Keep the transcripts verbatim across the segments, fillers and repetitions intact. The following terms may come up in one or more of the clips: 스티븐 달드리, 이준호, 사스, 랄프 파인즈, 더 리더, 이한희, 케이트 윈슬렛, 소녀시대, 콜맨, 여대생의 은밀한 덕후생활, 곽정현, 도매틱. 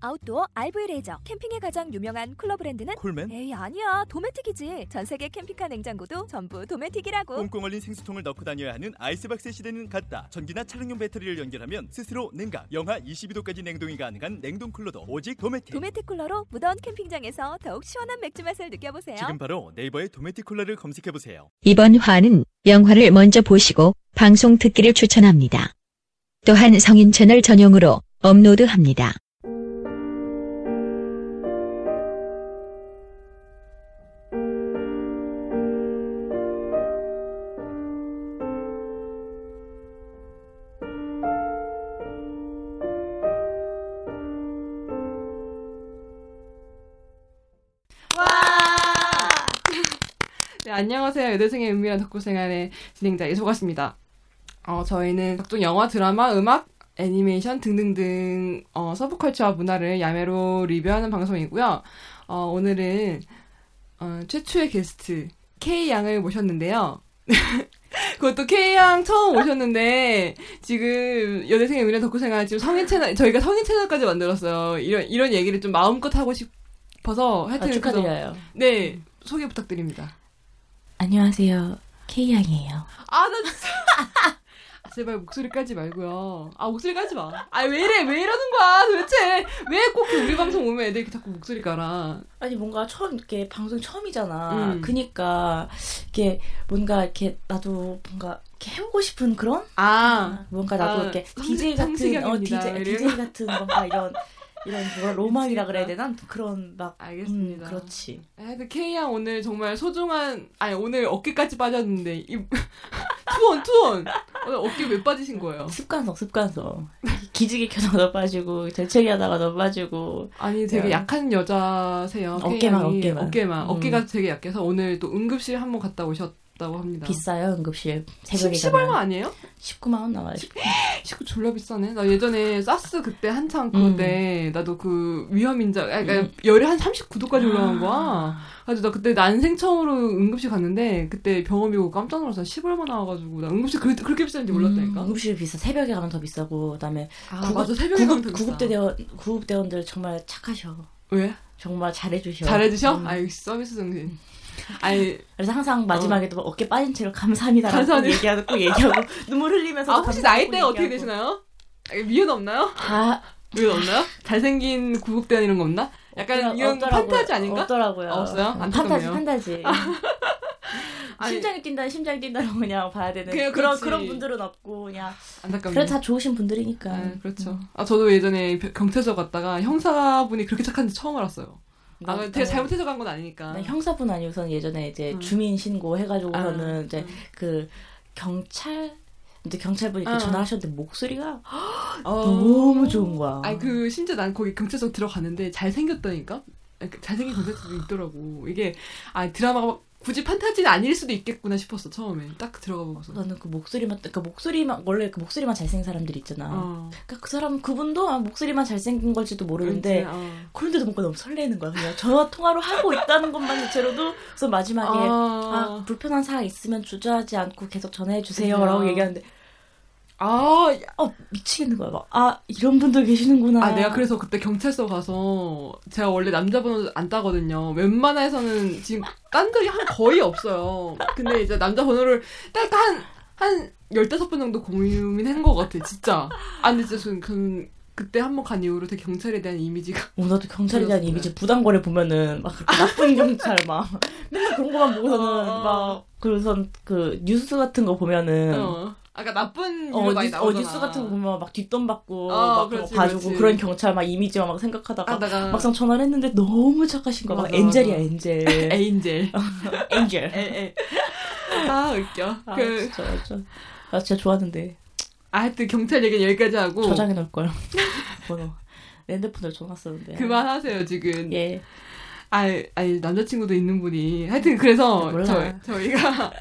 아웃도어 알브이 레저 캠핑에 가장 유명한 쿨러 브랜드는 콜맨? 에이 아니야 도매틱이지. 전세계 캠핑카 냉장고도 전부 도매틱이라고. 꽁꽁 얼린 생수통을 넣고 다녀야 하는 아이스박스 시대는 갔다. 전기나 차량용 배터리를 연결하면 스스로 냉각 영하 이십이 도까지 냉동이 가능한 냉동 쿨러도 오직 도매틱. 도매틱 쿨러로 무더운 캠핑장에서 더욱 시원한 맥주 맛을 느껴보세요. 지금 바로 네이버에 도매틱 쿨러를 검색해보세요. 이번 화는 영화를 먼저 보시고 방송 듣기를 추천합니다. 또한 성인 채널 전용으로 업로드합니다. 안녕하세요. 여대생의 은밀한 덕후생활의 진행자 이소가씨입니다. 어, 저희는 각종 영화, 드라마, 음악, 애니메이션 등등등 어, 서브컬처와 문화를 야매로 리뷰하는 방송이고요. 어, 오늘은 어, 최초의 게스트 K양을 모셨는데요. 그것도 K양 처음 오셨는데 지금 여대생의 은밀한 덕후생활 지금 성인 채널, 저희가 성인 채널까지 만들었어요. 이런 이런 얘기를 좀 마음껏 하고 싶어서 하여튼 아, 축하드려요. 네, 소개 부탁드립니다. 안녕하세요. K양이에요. 아, 나 진짜. 제발 목소리 까지 말고요. 아, 목소리 까지 마. 아, 왜 이래? 왜 이러는 거야? 도대체 왜 꼭 우리 방송 오면 애들이 자꾸 목소리 깔아? 아니, 뭔가 처음 이렇게 방송 처음이잖아. 음. 그니까 이렇게 뭔가 이렇게 나도 뭔가 이렇게 해보고 싶은 그런? 아, 뭔가 나도 아, 이렇게 디제이 같은 어 디제이, 디제이 같은 뭔가 이런. 이런 뭐라 로망이라 그래야 되나? 그런 막 알겠습니다. 음, 그렇지. 아, 그 K양 오늘 정말 소중한 아니 오늘 어깨까지 빠졌는데 이 투원 투원 오늘 어깨 왜 빠지신 거예요? 습관성 습관성 기지개 켜다가도 빠지고 재채기 하다가도 빠지고 아니 되게 야. 약한 여자세요. 어깨만 K양이. 어깨만 어깨만 음. 어깨가 되게 약해서 오늘 또 응급실 한번 갔다 오셨. 다고 합니다. 비싸요 응급실 새벽에 십오만 원 아니에요? 십구만 원 나와요. 십구 졸라 비싸네. 나 예전에 사스 그때 한창 그때 음. 나도 그 위험인자 그러니까 음. 열이 한 삼십구 도까지 올라간 거야. 그래서 나 그때 난생 처음으로 응급실 갔는데 그때 병원비고 깜짝 놀랐어. 십오만 원 나와가지고 나 응급실 그렇게, 그렇게 비싼지 몰랐다니까. 음, 응급실 비싸. 새벽에 가면 더 비싸고 그다음에 아, 구급, 맞아 새벽에 구급, 가면 구급대 대원 구급대원들 정말 착하셔. 왜? 정말 잘해주셔. 잘해주셔? 음. 아유 서비스 정신. 아니 그래서 항상 마지막에도 어. 어깨 빠진 채로 감사합니다라고 얘기하고 꼭 얘기하고 눈물 흘리면서 아 혹시 나이대가 어떻게 되시나요? 미연 없나요? 아 미연 없나요? 잘생긴 구급대원 이런 거 없나? 약간 없더라, 이런 없더라고요. 판타지 아닌가? 없더라고요. 아, 없어요? 안 판타지 판타지. 아니, 심장이 뛴다, 심장이 뛴다라고 그냥 봐야 되는 그냥 그런 그런 분들은 없고 그냥 안타깝네요. 그래도 다 좋으신 분들이니까. 아, 그렇죠. 음. 아 저도 예전에 경찰서 갔다가 형사분이 그렇게 착한지 처음 알았어요. 아, 되게 잘못해서 간 건 아니니까. 형사뿐 아니고선 예전에 이제 음. 주민 신고 해가지고서는 아, 이제 음. 그 경찰, 이제 경찰분이 아. 전화하셨는데 목소리가 어. 너무 좋은 거야. 아니 그 심지어 난 거기 경찰서 들어가는데 잘 생겼다니까. 잘생긴 경찰서도 있더라고. 이게 아 드라마가 굳이 판타지는 아닐 수도 있겠구나 싶었어 처음에 딱 들어가 보고서. 나는 그 목소리만 그러니까 목소리만 원래 그 목소리만 잘생긴 사람들이 있잖아. 어. 그러니까 그 사람 그분도 아, 목소리만 잘생긴 걸지도 모르는데 어. 그런데도 뭔가 너무 설레는 거야. 그냥 전화 통화로 하고 있다는 것만 자체로도 그래서 마지막에 어. 아, 불편한 사항 있으면 주저하지 않고 계속 전화해 주세요라고 어. 얘기하는데. 아, 어, 미치겠는 거야. 막. 아, 이런 분들 계시는구나. 아, 내가 그래서 그때 경찰서 가서, 제가 원래 남자번호 안 따거든요. 웬만해서는 지금 딴 글이 한 거의 없어요. 근데 이제 남자번호를 딱 한, 한 열다섯 번 정도 고민한 것 같아, 진짜. 아, 근데 진짜 저는, 저는 그때 한 번 간 이후로 되게 경찰에 대한 이미지가. 어, 나도 경찰에 대한 이미지, 부당거래 보면은, 막 그렇게 나쁜 경찰 막. 맨날 그런 것만 보고서는 어. 막, 그래서 그 뉴스 같은 거 보면은. 어. 아까 나쁜 어, 많이 뉴스, 어, 뉴스 같은 거 보면 막 뒷돈 받고 어, 막 그렇지, 봐주고 그렇지. 그런 경찰 막 이미지만 막 생각하다가 아, 내가... 막상 전화를 했는데 너무 착하신 거야. 막 엔젤이야 엔젤. 엔젤. 엔젤. 에, 에. 아 웃겨. 아, 그... 진짜 맞아. 나 진짜 좋아하는데. 아 하여튼 경찰 얘기는 여기까지 하고. 저장해 놓을 걸. 번호. 내 핸드폰으로 전화 썼는데. 그만하세요 지금. 예. 아, 아니 남자친구도 있는 분이 하여튼 그래서 몰라. 저, 저희가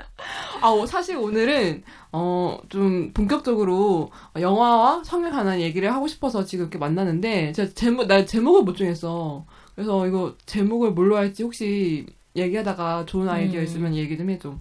아, 어, 사실 오늘은 어, 좀 본격적으로 영화와 성에 관한 얘기를 하고 싶어서 지금 이렇게 만나는데 제가 제목, 나 제목을 못 정했어. 그래서 이거 제목을 뭘로 할지 혹시 얘기하다가 좋은 아이디어 음. 있으면 얘기 좀 해줘.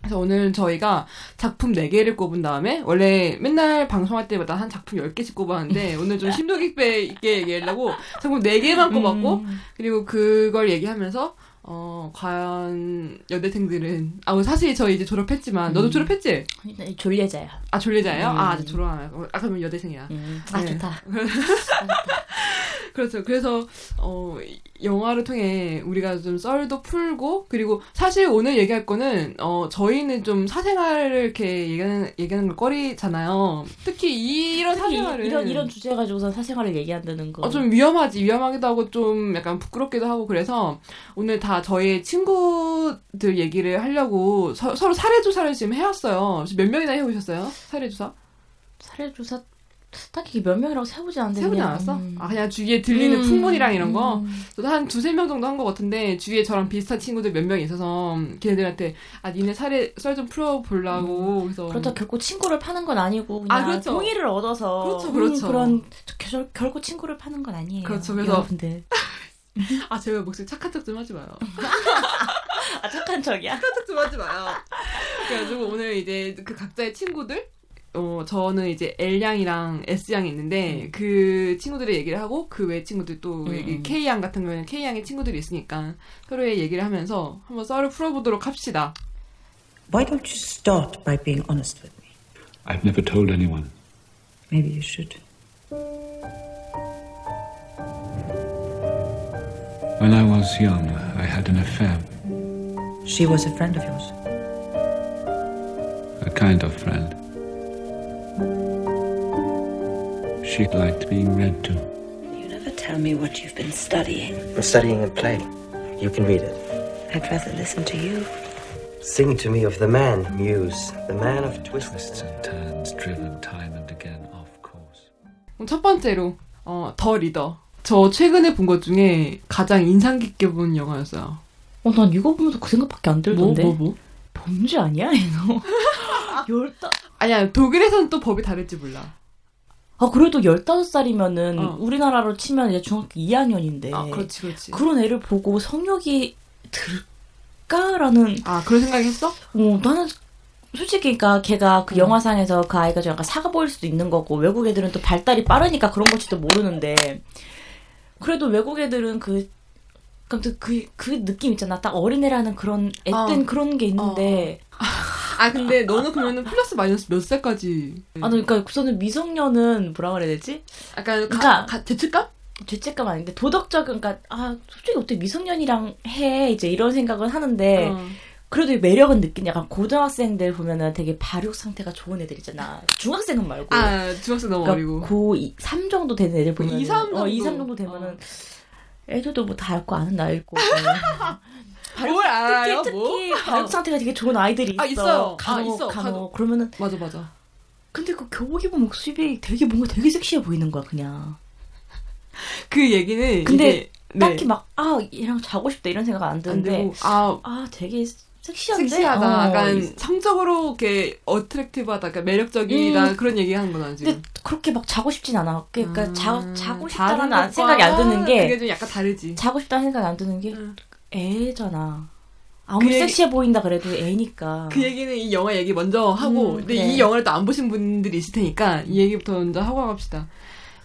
그래서 오늘 저희가 작품 네 개를 꼽은 다음에 원래 맨날 방송할 때마다 한 작품 열 개씩 꼽았는데 오늘 좀 심도 깊게 있게 얘기하려고 작품 네 개만 꼽았고 음. 그리고 그걸 얘기하면서 어 과연 여대생들은 아 사실 저희 이제 졸업했지만 너도 졸업했지? 네, 졸려자야. 아 졸려자예요? 음. 아 아직 졸업 안 하고 아 그러면 여대생이야. 음. 아 네. 좋다. 그렇죠. 그래서 어 영화를 통해 우리가 좀 썰도 풀고 그리고 사실 오늘 얘기할 거는 어 저희는 좀 사생활을 이렇게 얘기하는 얘기하는 걸 꺼리잖아요. 특히 이런 사생활을 이런 이런 주제 가지고서 사생활을 얘기한다는 거. 어 좀 위험하지 위험하기도 하고 좀 약간 부끄럽기도 하고 그래서 오늘 다 저희 친구들 얘기를 하려고 서, 서로 사례조사를 지금 해왔어요. 몇 명이나 해오셨어요? 사례조사? 사례조사 딱히 몇 명이라고 세우지 않는데 세우지 않았어? 음. 아 그냥 주위에 들리는 음. 풍문이랑 이런 거 음. 저도 한 두세 명 정도 한 것 같은데 주위에 저랑 비슷한 친구들 몇 명이 있어서 걔네들한테 아 니네 사례 썰 좀 풀어보려고 음. 그래서 그렇다 결코 친구를 파는 건 아니고 그냥 아, 그렇죠. 동의를 얻어서 그렇죠 그렇죠 음, 그런 결, 결코 친구를 파는 건 아니에요. 그렇죠 그래서 여러분들 아, 제발 목소리 착한 척 좀 하지 마요. 아, 착한 척이야? 착한 척 좀 하지 마요. 그래가지고 오늘 이제 그 각자의 친구들, 어, 저는 이제 L양이랑 S양이 있는데 음. 그 친구들의 얘기를 하고 그 외 친구들 또 음, 음. K양 같은 경우에는 K양의 친구들이 있으니까 서로의 얘기를 하면서 한번 썰을 풀어보도록 합시다. Why don't you start by being honest with me? I've never told anyone. Maybe you should. When I was young, I had an affair. She was a friend of yours? A kind of friend. She liked being read to. You never tell me what you've been studying. I'm studying a play. You can read it. I'd rather listen to you. Sing to me of the man, Muse, the man of twists and turns, driven time and again off course. 그럼 첫 번째로 어, 더 리더. 저 최근에 본 것 중에 가장 인상 깊게 본 영화였어요. 어, 난 이거 보면서 그 생각밖에 안 들던데. 뭐, 뭐, 뭐? 범죄 아니야, 이거? 열다... 아니야, 독일에서는 또 법이 다를지 몰라. 아, 그래도 열다섯 살이면은 어. 우리나라로 치면 이제 중학교 이 학년인데. 아, 그렇지, 그렇지. 그런 애를 보고 성욕이 들까라는. 아, 그런 생각이 했어? 어, 나는. 솔직히, 그니까, 걔가 그 음. 영화상에서 그 아이가 좀 약간 사가 보일 수도 있는 거고, 외국 애들은 또 발달이 빠르니까 그런 걸지도 모르는데, 그래도 외국 애들은 그, 그, 그, 그 느낌 있잖아. 딱 어린애라는 그런, 앳된 어. 그런 게 있는데. 어. 아, 근데 너는 그러면은 플러스 마이너스 몇 살까지? 아, 그니까, 우선은 미성년은 뭐라 그래야 되지? 약간, 그니까, 죄책감? 죄책감 아닌데, 도덕적, 그니까, 아, 솔직히 어떻게 미성년이랑 해, 이제 이런 생각은 하는데, 어. 그래도 매력은 느낀 약간 고등학생들 보면은 되게 발육 상태가 좋은 애들 있잖아. 중학생은 말고. 아, 중학생 너무 어리고. 그러니까 고이, 삼 정도 되는 애들 보면은. 이, 삼 정도? 어, 이, 삼 정도 되면은. 어. 애들도 뭐 다 알고 아는 나이일 거고. 발육, 뭘 알아요? 특히, 뭐? 특히 발육 상태가 되게 좋은 아이들이 있어. 아, 있어요. 간혹, 아, 있어. 간혹. 간혹. 그러면은. 맞아, 맞아. 근데 그 교복 입은 모습이 되게 뭔가 되게 섹시해 보이는 거야, 그냥. 그 얘기는. 근데 이게, 딱히 네. 막, 아, 얘랑 자고 싶다 이런 생각 안 드는데. 안 되고, 아, 아, 되게. 섹시한데? 섹시하다. 어. 약간 성적으로 이렇게 어트랙티브하다. 그러니까 매력적이다. 음. 그런 얘기하는 거잖아 지금. 근데 그렇게 막 자고 싶진 않아. 그러니까 아, 자, 자고 싶다는 생각이 안 드는 게 그게 좀 약간 다르지. 자고 싶다는 생각이 안 드는 게 애잖아. 아무리 그 섹시해 얘기, 보인다 그래도 애니까. 그 얘기는 이 영화 얘기 먼저 하고 음, 근데 네. 이 영화를 또 안 보신 분들이 있을 테니까 이 얘기부터 먼저 하고 갑시다.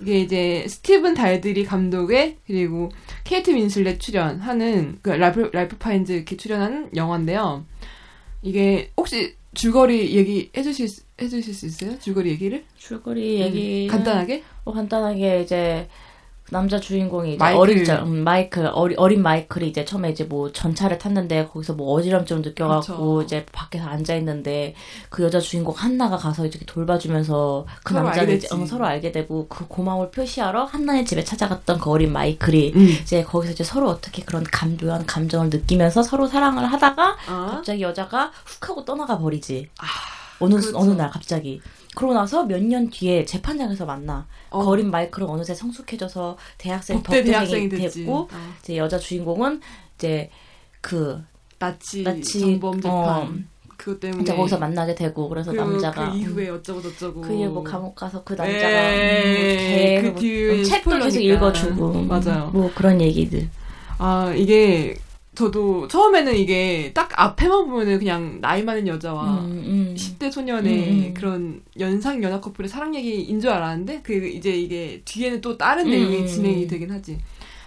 이게 이제 스티븐 달드리 감독의 그리고 케이트 윈슬렛 출연하는 그 랄프, 랄프 파인즈 이렇게 출연하는 영화인데요. 이게 혹시 줄거리 얘기 해주실 해주실 수 있어요? 줄거리 얘기를? 줄거리 얘기 음, 간단하게? 어 간단하게 이제 남자 주인공이 이제 어린 음, 마이클 어리, 어린 마이클이 이제 처음에 이제 뭐 전차를 탔는데 거기서 뭐 어지럼증 느껴갖고 그쵸. 이제 밖에서 앉아 있는데 그 여자 주인공 한나가 가서 이렇게 돌봐주면서 그 남자를 이제, 어, 서로 알게 되고 그 고마움을 표시하러 한나의 집에 찾아갔던 그 어린 마이클이 음. 이제 거기서 이제 서로 어떻게 그런 감묘한 감정을 느끼면서 서로 사랑을 하다가 어? 갑자기 여자가 훅 하고 떠나가 버리지. 아, 어느 그렇죠. 어느 날 갑자기. 그러고 나서 몇 년 뒤에 재판장에서 만나. 어. 그 어린 마이클은 어느새 성숙해져서 대학생, 법대 대학생이 됐고, 어. 이제 여자 주인공은 이제 그 나치, 나치 정범 재판. 어, 그것 때문에 진짜 거기서 만나게 되고 그래서 남자가 그 이후에 어쩌고 저쩌고 그 이후에 뭐 감옥 가서 그 남자가 에이, 뭐 그 뭐 책도 계속 읽어주고 맞아요. 뭐 그런 얘기들. 아 이게 저도 처음에는 이게 딱 앞에만 보면은 그냥 나이 많은 여자와 음, 음. 십 대 소년의 음. 그런 연상 연하 커플의 사랑 얘기인 줄 알았는데 그 이제 이게 뒤에는 또 다른 음. 내용이 진행이 되긴 하지.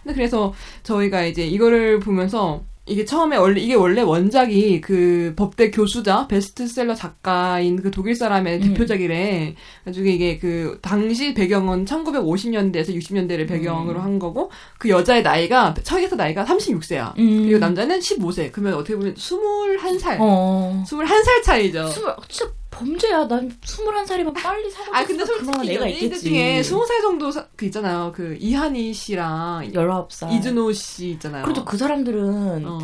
근데 그래서 저희가 이제 이거를 보면서 이게 처음에 원래 이게 원래 원작이 그 법대 교수자 베스트셀러 작가인 그 독일 사람의 음. 대표작이래. 나중에 이게 그 당시 배경은 천구백오십 년대에서 육십 년대를 배경으로 음. 한 거고 그 여자의 나이가 서기사 나이가 서른여섯 세야. 음. 그리고 남자는 열다섯 세. 그러면 어떻게 보면 스물한 살. 어. 스물한 살 차이죠. 스물, 범죄야. 난 스물한 살이면 빨리 사고. 아 근데 솔직히 연예인들 중에 스무 살 정도 사, 그 있잖아요. 그 이한희 씨랑 열아홉 살 이준호 씨 있잖아요. 그렇죠. 그 사람들은 어.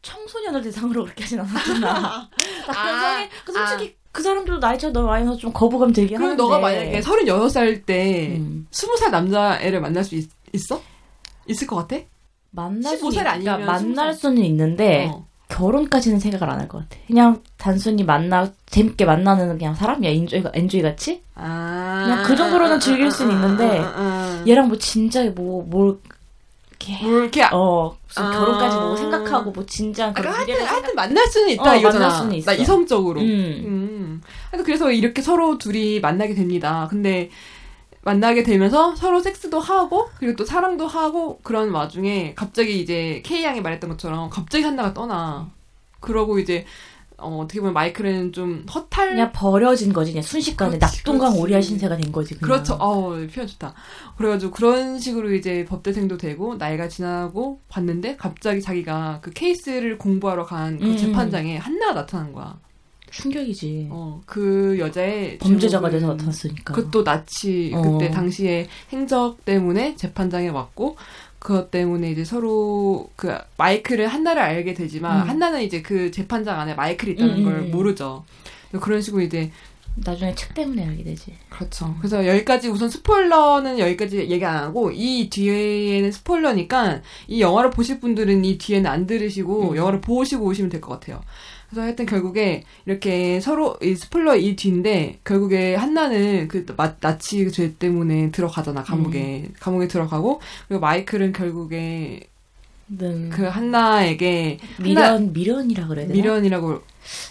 청소년을 대상으로 그렇게 하진 않았잖아. 아, 그 솔직히 아. 그 사람들도 나이 차이 너무 많이 나서 좀 거부감 들긴 하는데. 그럼 너가 만약에 서른여섯 살 때 음. 스무 살 남자애를 만날 수 있, 있어? 있을 것 같아? 만날 수 있으니까 그러니까 만날 스무 살. 수는 있는데 어. 결혼까지는 생각을 안 할 것 같아. 그냥 단순히 만나 재밌게 만나는 그냥 사람이야. 엔조이, 엔조이 같이. 아~ 그냥 그 정도로는 즐길 수는 있는데 아~ 아~ 얘랑 뭐 진짜 뭐 뭘 이렇게 뭘 이렇게 어 무슨 아~ 결혼까지 뭐 생각하고 뭐 진짜 그런 그러니까 하여튼, 생각... 하여튼 만날 수는 있다 어, 이거잖아. 만날 수는 있어. 나 이성적으로. 음. 음. 하여튼 그래서 이렇게 서로 둘이 만나게 됩니다. 근데 만나게 되면서 서로 섹스도 하고 그리고 또 사랑도 하고 그런 와중에 갑자기 이제 K양이 말했던 것처럼 갑자기 한나가 떠나. 그러고 이제 어, 어떻게 보면 마이클은 좀 허탈 그냥 버려진 거지. 그냥 순식간에 그렇지, 낙동강 그렇지. 오리알 신세가 된 거지 그냥. 그렇죠. 어, 표현 좋다. 그래가지고 그런 식으로 이제 법대생도 되고 나이가 지나고 봤는데 갑자기 자기가 그 케이스를 공부하러 간 그 음. 재판장에 한나가 나타난 거야. 충격이지. 어, 그 여자의 범죄자가 돼서 나타났으니까. 그것도 나치 어. 그때 당시에 행적 때문에 재판장에 왔고 그것 때문에 이제 서로 그 마이클을 한나를 알게 되지만 음. 한나는 이제 그 재판장 안에 마이클이 있다는 음. 걸 모르죠. 그런 식으로 이제 나중에 책 때문에 알게 되지. 그렇죠. 그래서 여기까지 우선 스포일러는 여기까지 얘기 안 하고 이 뒤에는 스포일러니까 이 영화를 보실 분들은 이 뒤에는 안 들으시고 음. 영화를 보시고 오시면 될 것 같아요. 그래서 하여튼 결국에 이렇게 서로 이 스포일러 이 뒤인데 결국에 한나는 그 나치 죄 때문에 들어가잖아 감옥에. 음. 감옥에 들어가고 그리고 마이클은 결국에 음. 그 한나에게 미련 한나, 미련이라 그래야 되나? 미련이라고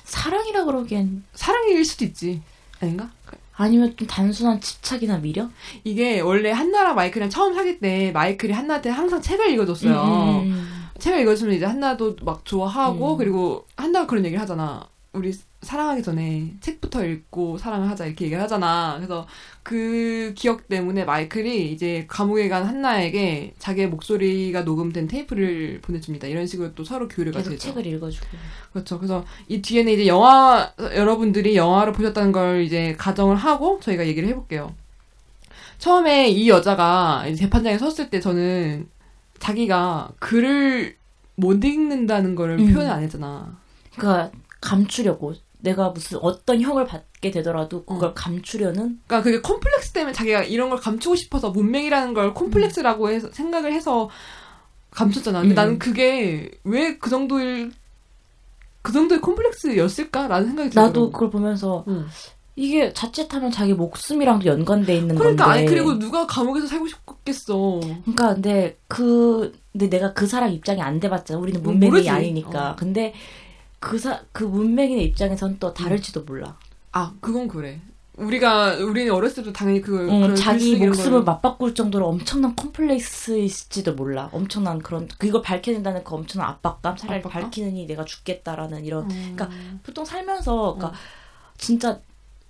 사랑이라 그러기엔 사랑일 수도 있지 아닌가? 아니면 좀 단순한 집착이나 미련? 이게 원래 한나랑 마이클이랑 처음 사귈 때 마이클이 한나한테 항상 책을 읽어줬어요. 음. 책을 읽어주면 이제 한나도 막 좋아하고 음. 그리고 한나가 그런 얘기를 하잖아. 우리 사랑하기 전에 책부터 읽고 사랑을 하자 이렇게 얘기를 하잖아. 그래서 그 기억 때문에 마이클이 이제 감옥에 간 한나에게 자기의 목소리가 녹음된 테이프를 보내줍니다. 이런 식으로 또 서로 교류가 계속 되죠. 계속 책을 읽어주고. 그렇죠. 그래서 이 뒤에는 이제 영화 여러분들이 영화를 보셨다는 걸 이제 가정을 하고 저희가 얘기를 해볼게요. 처음에 이 여자가 이제 재판장에 섰을 때 저는 자기가 글을 못 읽는다는 걸 음. 표현을 안 했잖아. 그러니까 감추려고. 내가 무슨 어떤 형을 받게 되더라도 그걸 어. 감추려는? 그러니까 그게 콤플렉스 때문에 자기가 이런 걸 감추고 싶어서 문맹이라는 걸 콤플렉스라고 해서 생각을 해서 감췄잖아. 근데 음. 나는 그게 왜 그 정도일 그 정도의 콤플렉스였을까라는 생각이 들어. 나도 그걸 보면서 음. 이게 자칫하면 자기 목숨이랑도 연관돼 있는 그러니까, 건데. 그러니까 아니 그리고 누가 감옥에서 살고 싶겠어. 그러니까 근데 그 근데 내가 그 사람 입장이 안 돼봤잖아. 우리는 문맹이 아니니까. 어. 근데 그 사, 그 문맹인의 입장에선 또 다를지도 몰라. 아, 그건 그래. 우리가, 우리는 어렸을 때도 당연히 그, 응, 자기 목숨을 걸... 맞바꿀 정도로 엄청난 콤플렉스일지도 몰라. 엄청난 그런, 그걸 밝혀낸다는 그 엄청난 압박감? 차라리 압박감? 밝히느니 내가 죽겠다라는 이런. 음... 그러니까 보통 살면서, 그러니까 음. 진짜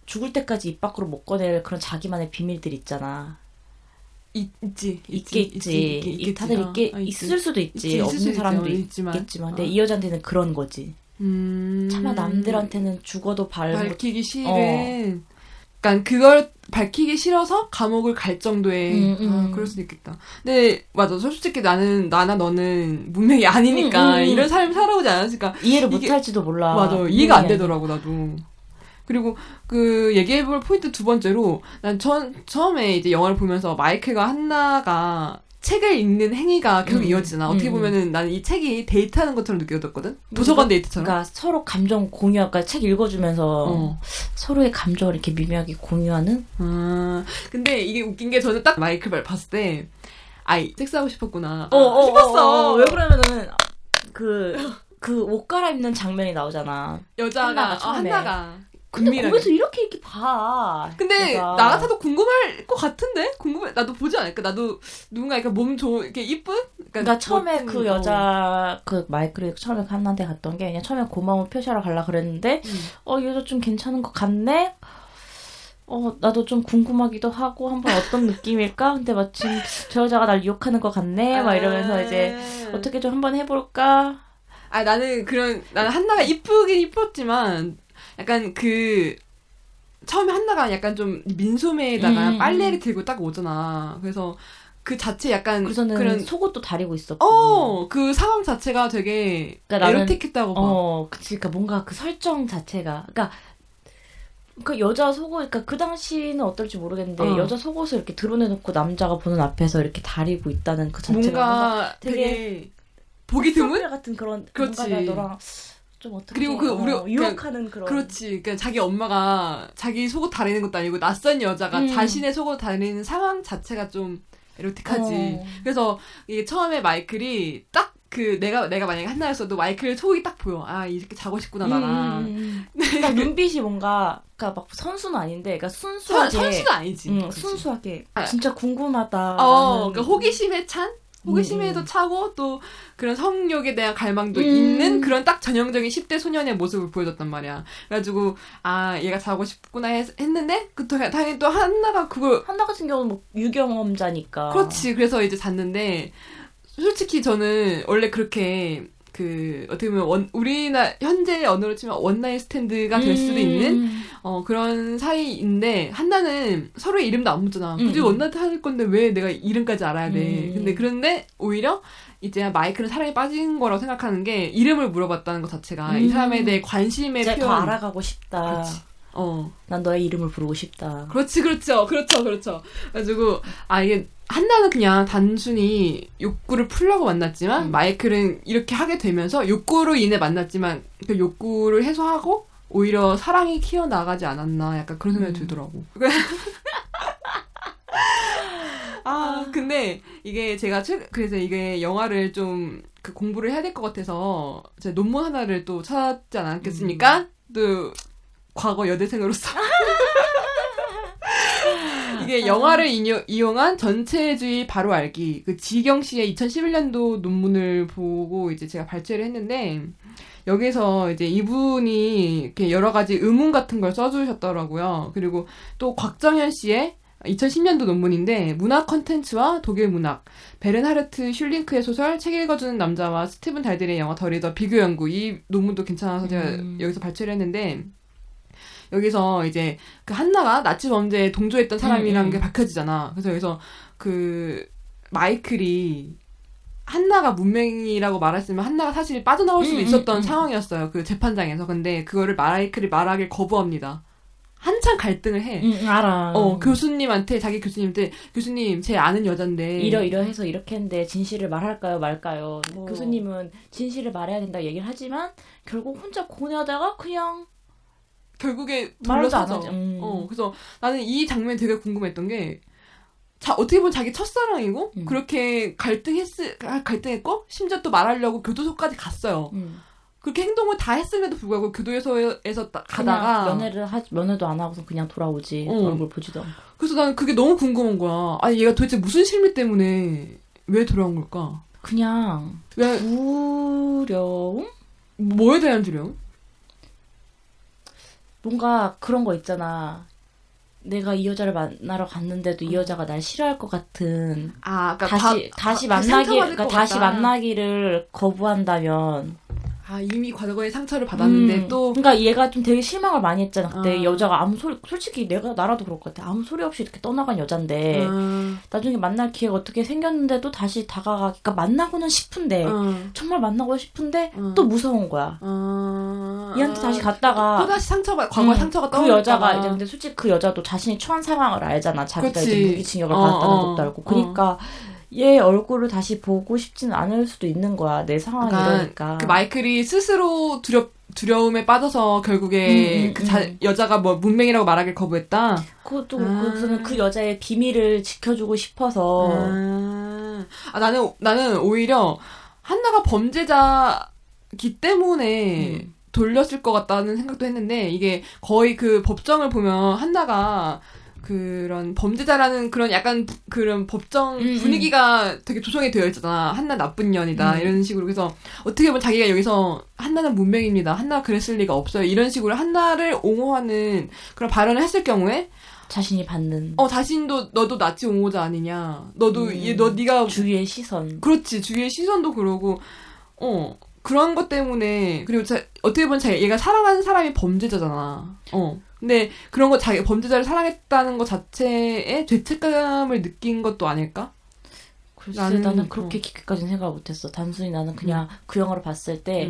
죽을 때까지 입 밖으로 못 꺼낼 그런 자기만의 비밀들 있잖아. 있, 있지, 있겠지. 있지. 다들 있게, 아, 있을 수도 있지. 있지 없는 있을 사람도 있지만. 있겠지만. 근데 어. 이 여자한테는 그런 거지. 음... 차마 남들한테는 죽어도 발... 밝히기 싫은 어. 그러니까 그걸 밝히기 싫어서 감옥을 갈 정도의 음, 음. 아, 그럴 수도 있겠다. 근데 맞아 솔직히 나는 나나 너는 문맹이 아니니까 음, 음. 이런 삶 살아오지 않았으니까 이해를 이게, 못할지도 몰라. 맞아 이해가 안 되더라고 나도. 그리고 그 얘기해볼 포인트 두 번째로 난 전, 처음에 이제 영화를 보면서 마이클과 한나가 책을 읽는 행위가 결국 음. 이어지잖아. 어떻게 음. 보면은 나는 이 책이 데이트하는 것처럼 느껴졌거든. 도서관 데이트처럼. 그러니까 서로 감정 공유할까. 그러니까 책 읽어주면서 어. 서로의 감정을 이렇게 미묘하게 공유하는. 아 근데 이게 웃긴 게 저는 딱 마이클 발 봤을 때 아이 섹스하고 싶었구나. 어, 아, 어 싶었어. 어, 어. 왜 그러면은 그 그 옷 갈아입는 장면이 나오잖아. 여자가 한나가. 처음에. 어, 한나가. 근데 거기서 이렇게 이렇게 봐. 근데 내가. 나 같아도 궁금할 것 같은데? 궁금해. 나도 보지 않을까? 나도 누군가 이렇게 몸 좋은, 이렇게 이쁜? 그러니까, 그러니까 처음에 그 거. 여자, 그 마이클이 처음에 한나한테 갔던 게 그냥 처음에 고마움 표시하러 가려고 그랬는데 음. 어, 이 여자 좀 괜찮은 것 같네? 어, 나도 좀 궁금하기도 하고 한번 어떤 느낌일까? 근데 마침 저 여자가 날 유혹하는 것 같네? 막 이러면서 이제 어떻게 좀 한번 해볼까? 아, 나는 그런, 나는 한나가 이쁘긴 이뻤지만 약간 그 처음에 한나가 약간 좀 민소매에다가 음, 빨래를 음. 들고 딱 오잖아. 그래서 그 자체 약간 그런 속옷도 다리고 있었고, 어, 그 상황 자체가 되게 그러니까 에로틱했다고 봐. 어, 그치. 그러니까 뭔가 그 설정 자체가, 그러니까 그 여자 속옷, 그러니까 그 당시는 어떨지 모르겠는데 어. 여자 속옷을 이렇게 드러내놓고 남자가 보는 앞에서 이렇게 다리고 있다는 그 자체가 뭔가, 뭔가 되게, 되게 보기 드문 같은 그런. 그렇지. 뭔가 너랑. 좀 어떻게 그리고 그 우리 어, 유혹하는 그런 그렇지. 그러니까 자기 엄마가 자기 속옷 다리는 것도 아니고 낯선 여자가 음. 자신의 속옷 다리는 상황 자체가 좀 에로틱하지. 어. 그래서 이게 처음에 마이클이 딱 그 내가 내가 만약에 한나였어도 마이클 속이 딱 보여. 아 이렇게 자고 싶구나 나랑. 음. 그러니까 눈빛이 뭔가 그러니까 막 선수는 아닌데, 그러니까 순수하게 선, 선수는 아니지. 응, 순수하게 아. 진짜 궁금하다. 어, 그러니까 호기심에 찬. 호기심에도 음. 차고 또 그런 성욕에 대한 갈망도 음. 있는 그런 딱 전형적인 십 대 소년의 모습을 보여줬단 말이야. 그래가지고 아 얘가 자고 싶구나 했, 했는데 그 당연히 또 한나가 그걸 한나 같은 경우는 뭐 유경험자니까 그렇지. 그래서 이제 잤는데 솔직히 저는 원래 그렇게 그 어떻게 보면 원, 우리나 현재 언어로 치면 원나잇 스탠드가 될 수도 음. 있는 어 그런 사이인데 한나는 서로의 이름도 안 묻잖아. 굳이 음. 원나잇 할 건데 왜 내가 이름까지 알아야 돼? 음. 근데 그런데 오히려 이제 마이클은 사랑에 빠진 거라고 생각하는 게 이름을 물어봤다는 것 자체가 음. 이 사람에 대해 관심의 표현. 더 알아가고 싶다. 그렇지. 어. 난 너의 이름을 부르고 싶다. 그렇지, 그렇죠, 그렇죠, 그렇죠. 그래가지고 아 이게 한나는 그냥 단순히 욕구를 풀려고 만났지만 음. 마이클은 이렇게 하게 되면서 욕구로 인해 만났지만 그 욕구를 해소하고 오히려 사랑이 키워나가지 않았나 약간 그런 생각이 음. 들더라고. 아 근데 이게 제가 최근 그래서 이게 영화를 좀 그 공부를 해야 될 것 같아서 제 논문 하나를 또 찾지 않았겠습니까? 음. 또 과거 여대생으로서 이게 영화를 인용, 이용한 전체주의 바로 알기. 그 지경 씨의 이천십일 년도 논문을 보고 이제 제가 발췌를 했는데 여기서 이제 이분이 이렇게 여러 가지 의문 같은 걸 써주셨더라고요. 그리고 또 곽정현 씨의 이천십 년도 논문인데 문학 콘텐츠와 독일 문학, 베른하르트 슐링크의 소설, 책 읽어주는 남자와 스티븐 달드리의 영화 더 리더 비교 연구. 이 논문도 괜찮아서 제가 음. 여기서 발췌를 했는데. 여기서 이제 그 한나가 나치 범죄에 동조했던 사람이라는 음. 게 밝혀지잖아. 그래서 여기서 그 마이클이 한나가 문맹이라고 말했으면 한나가 사실 빠져나올 수도 있었던 음, 음, 음. 상황이었어요. 그 재판장에서. 근데 그거를 마이클이 말하길 거부합니다. 한참 갈등을 해. 응, 알아. 어, 교수님한테, 자기 교수님한테, 교수님, 제 아는 여잔데. 이러이러해서 이렇게 했는데, 진실을 말할까요, 말까요? 어. 교수님은 진실을 말해야 된다고 얘기를 하지만, 결국 혼자 고뇌하다가 그냥, 결국에 돌려서 음. 어, 그래서 나는 이 장면 되게 궁금했던 게 자, 어떻게 보면 자기 첫사랑이고 음. 그렇게 갈등했을 갈등했고 심지어 또 말하려고 교도소까지 갔어요. 음. 그렇게 행동을 다 했음에도 불구하고 교도소에서 가다가 연애를 하 연애도 안 하고서 그냥 돌아오지 어. 그런 걸 보지도 않고. 그래서 나는 그게 너무 궁금한 거야. 아니 얘가 도대체 무슨 실미 때문에 왜 돌아온 걸까? 그냥 왜... 두려움? 뭐에 대한 두려움? 뭔가 그런 거 있잖아. 내가 이 여자를 만나러 갔는데도 이 여자가 날 싫어할 것 같은. 아, 그러니까 다시 다, 다시 만나기, 그러니까 다시 만나기를 거부한다면. 아, 이미 과거에 상처를 받았는데 음, 또. 그러니까 얘가 좀 되게 실망을 많이 했잖아. 그때 아. 여자가 아무 소리, 솔직히 내가 나라도 그럴 것 같아. 아무 소리 없이 이렇게 떠나간 여잔데 아. 나중에 만날 기회가 어떻게 생겼는데 또 다시 다가가기. 그러니까 만나고는 싶은데 아. 정말 만나고 싶은데 아. 또 무서운 거야. 아. 얘한테 다시 갔다가 또 다시 상처가 과거의 음, 상처가 떠올랐잖아. 그 여자가 이제 근데 솔직히 그 여자도 자신이 처한 상황을 알잖아. 자기가 그치. 이제 무기징역을 받았다는 어, 것도 알고. 그러니까. 어. 얘 얼굴을 다시 보고 싶지는 않을 수도 있는 거야. 내 상황이 그러니까 이러니까. 그 마이클이 스스로 두렵, 두려움에 빠져서 결국에 음, 음, 그 자, 음. 여자가 뭐 문맹이라고 말하길 거부했다? 그것도 그렇고, 아. 그 여자의 비밀을 지켜주고 싶어서. 아. 아, 나는, 나는 오히려 한나가 범죄자기 때문에 음. 돌렸을 것 같다는 생각도 했는데, 이게 거의 그 법정을 보면 한나가 그런 범죄자라는 그런 약간 그런 법정 음, 분위기가 음. 되게 조성이 되어 있잖아. 한나 나쁜 년이다. 음. 이런 식으로. 그래서 어떻게 보면 자기가 여기서 한나는 문맹입니다. 한나가 그랬을 리가 없어요. 이런 식으로 한나를 옹호하는 그런 발언을 했을 경우에 자신이 받는. 어, 자신도 너도 나치 옹호자 아니냐. 너도 음. 얘, 너 네가 주위의 시선. 그렇지. 주위의 시선도 그러고 어. 그런 것 때문에 그리고 자, 어떻게 보면 자기 얘가 사랑하는 사람이 범죄자잖아. 어. 근데 그런 거 자기 범죄자를 사랑했다는 것 자체에 죄책감을 느낀 것도 아닐까? 글쎄 나는, 나는 그렇게 어. 깊게까지는 생각을 못했어. 단순히 나는 그냥 음. 그 영화를 봤을 때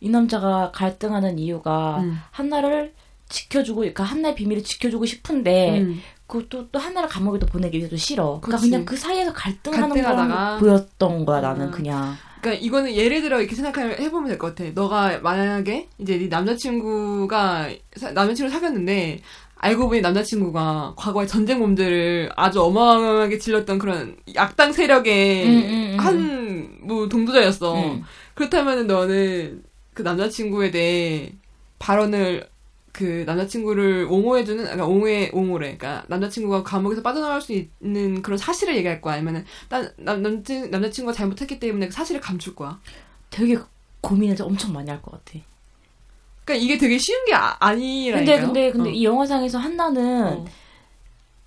이 음. 남자가 갈등하는 이유가 음. 한나를 지켜주고, 그러니까 한나의 비밀을 지켜주고 싶은데 음. 그것도 또 한나를 감옥에도 보내기도 싫어. 그러니까 그치. 그냥 그 사이에서 갈등하는 걸 보였던 거야. 나는 음. 그냥. 그러니까 이거는 예를 들어 이렇게 생각해 해보면 될 것 같아. 너가 만약에 이제 네 남자친구가 사, 남자친구를 사귀었는데 알고 보니 남자친구가 과거에 전쟁 범죄를 아주 어마어마하게 질렀던 그런 악당 세력의 음, 음, 음. 한 뭐 동조자였어. 음. 그렇다면 너는 그 남자친구에 대해 발언을 그 남자친구를 옹호해주는, 그러니까 옹호해, 옹호래. 그러니까 남자친구가 감옥에서 빠져나갈 수 있는 그런 사실을 얘기할 거야. 아니면은, 난, 남, 남친, 남자친구가 잘못했기 때문에 그 사실을 감출 거야. 되게 고민을 엄청 많이 할 것 같아. 그러니까 이게 되게 쉬운 게 아, 아니라니까요. 근데, 근데, 근데 어. 이 영화상에서 한나는 어.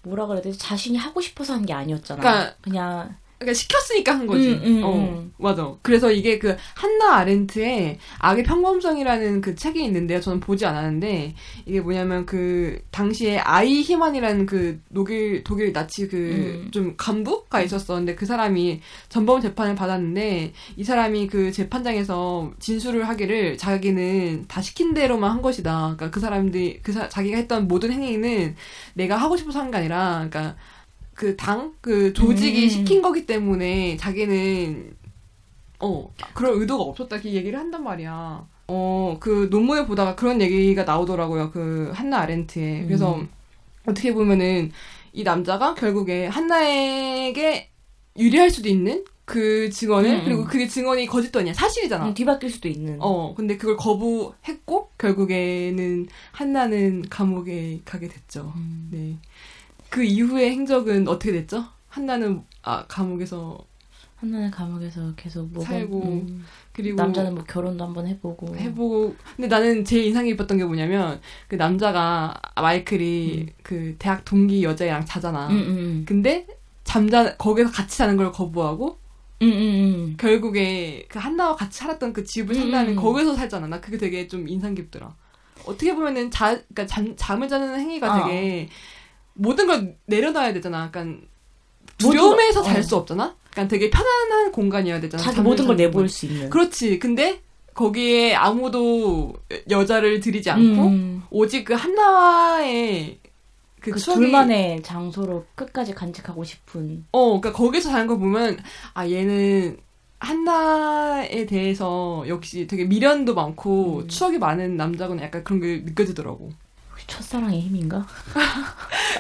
뭐라 그래야 되지? 자신이 하고 싶어서 한 게 아니었잖아. 그러니까, 그냥. 그러니까 시켰으니까 한 거지. 음, 음, 어, 음. 맞아. 그래서 이게 그 한나 아렌트의 악의 평범성이라는 그 책이 있는데요. 저는 보지 않았는데 이게 뭐냐면 그 당시에 아이 히만이라는 그 독일 독일 나치 그 좀 음. 간부가 있었었는데 그 사람이 전범 재판을 받았는데 이 사람이 그 재판장에서 진술을 하기를 자기는 다 시킨 대로만 한 것이다. 그러니까 그 사람들이 그 사, 자기가 했던 모든 행위는 내가 하고 싶어서 한 게 아니라, 그러니까. 그 당? 그 조직이 음. 시킨 거기 때문에 자기는 어 그런 의도가 없었다 이렇게 얘기를 한단 말이야. 어 그 논문을 보다가 그런 얘기가 나오더라고요. 그 한나 아렌트에. 그래서 음. 어떻게 보면은 이 남자가 결국에 한나에게 유리할 수도 있는 그 증언을 음. 그리고 그게 증언이 거짓돈이야. 사실이잖아. 음, 뒤바뀔 수도 있는. 어 근데 그걸 거부했고 결국에는 한나는 감옥에 가게 됐죠. 음. 네. 그 이후의 행적은 어떻게 됐죠? 한나는 아 감옥에서 한나는 감옥에서 계속 뭐 살고 음. 그리고 남자는 뭐 결혼도 한번 해보고 해보고 근데 나는 제일 인상 깊었던 게 뭐냐면 그 남자가 마이클이 음. 그 대학 동기 여자애랑 자잖아. 음, 음. 근데 잠자 거기서 같이 자는 걸 거부하고 음, 음, 음. 결국에 그 한나와 같이 살았던 그 집을 산다는 음, 음. 거기서 살잖아. 나 그게 되게 좀 인상 깊더라. 어떻게 보면은 자 그러니까 잠 잠을 자는 행위가 아. 되게 모든 걸 내려놔야 되잖아. 약간 두려움에서 잘 수 없잖아. 그러니까 되게 편안한 공간이어야 되잖아. 자기 모든 걸 내보일 수 있는. 그렇지. 근데 거기에 아무도 여자를 들이지 않고 음. 오직 그 한나와의 그, 그 추억이... 둘만의 장소로 끝까지 간직하고 싶은. 어, 그러니까 거기서 자는 거 보면 아 얘는 한나에 대해서 역시 되게 미련도 많고 음. 추억이 많은 남자구나. 약간 그런 게 느껴지더라고. 첫사랑의 힘인가?